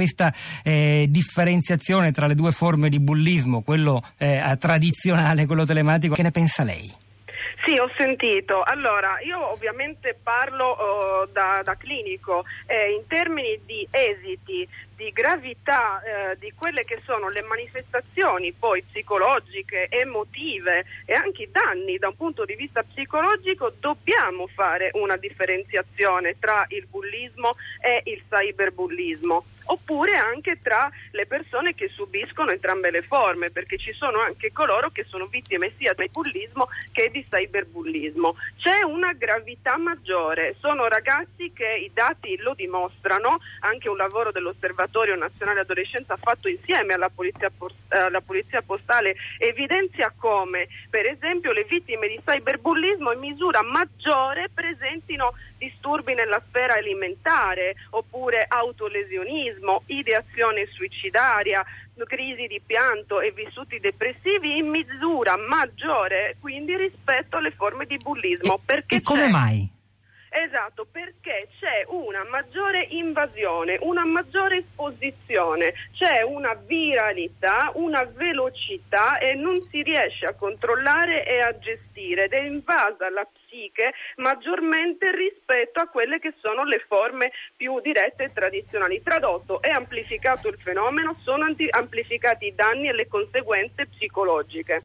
Questa differenziazione tra le due forme di bullismo, quello tradizionale e quello telematico, che ne pensa lei? Sì, ho sentito. Allora, io ovviamente parlo da clinico in termini di esiti, di gravità di quelle che sono le manifestazioni poi psicologiche, emotive e anche i danni da un punto di vista psicologico. Dobbiamo fare una differenziazione tra il bullismo e il cyberbullismo, oppure anche tra le persone che subiscono entrambe le forme, perché ci sono anche coloro che sono vittime sia di bullismo che di cyberbullismo. C'è una gravità maggiore, sono ragazzi che i dati lo dimostrano, anche un lavoro dell'Osservatorio Nazionale Adolescenza fatto insieme alla Polizia Postale evidenzia come, per esempio, le vittime di cyberbullismo in misura maggiore presentino disturbi nella sfera alimentare, oppure autolesionismo, ideazione suicidaria, crisi di pianto e vissuti depressivi in misura maggiore quindi rispetto alle forme di bullismo. E come mai? Esatto, perché c'è una maggiore invasione, una maggiore esposizione, c'è una viralità, una velocità e non si riesce a controllare e a gestire ed è invasa la psiche maggiormente rispetto a quelle che sono le forme più dirette e tradizionali. Tradotto, è amplificato il fenomeno, sono amplificati i danni e le conseguenze psicologiche.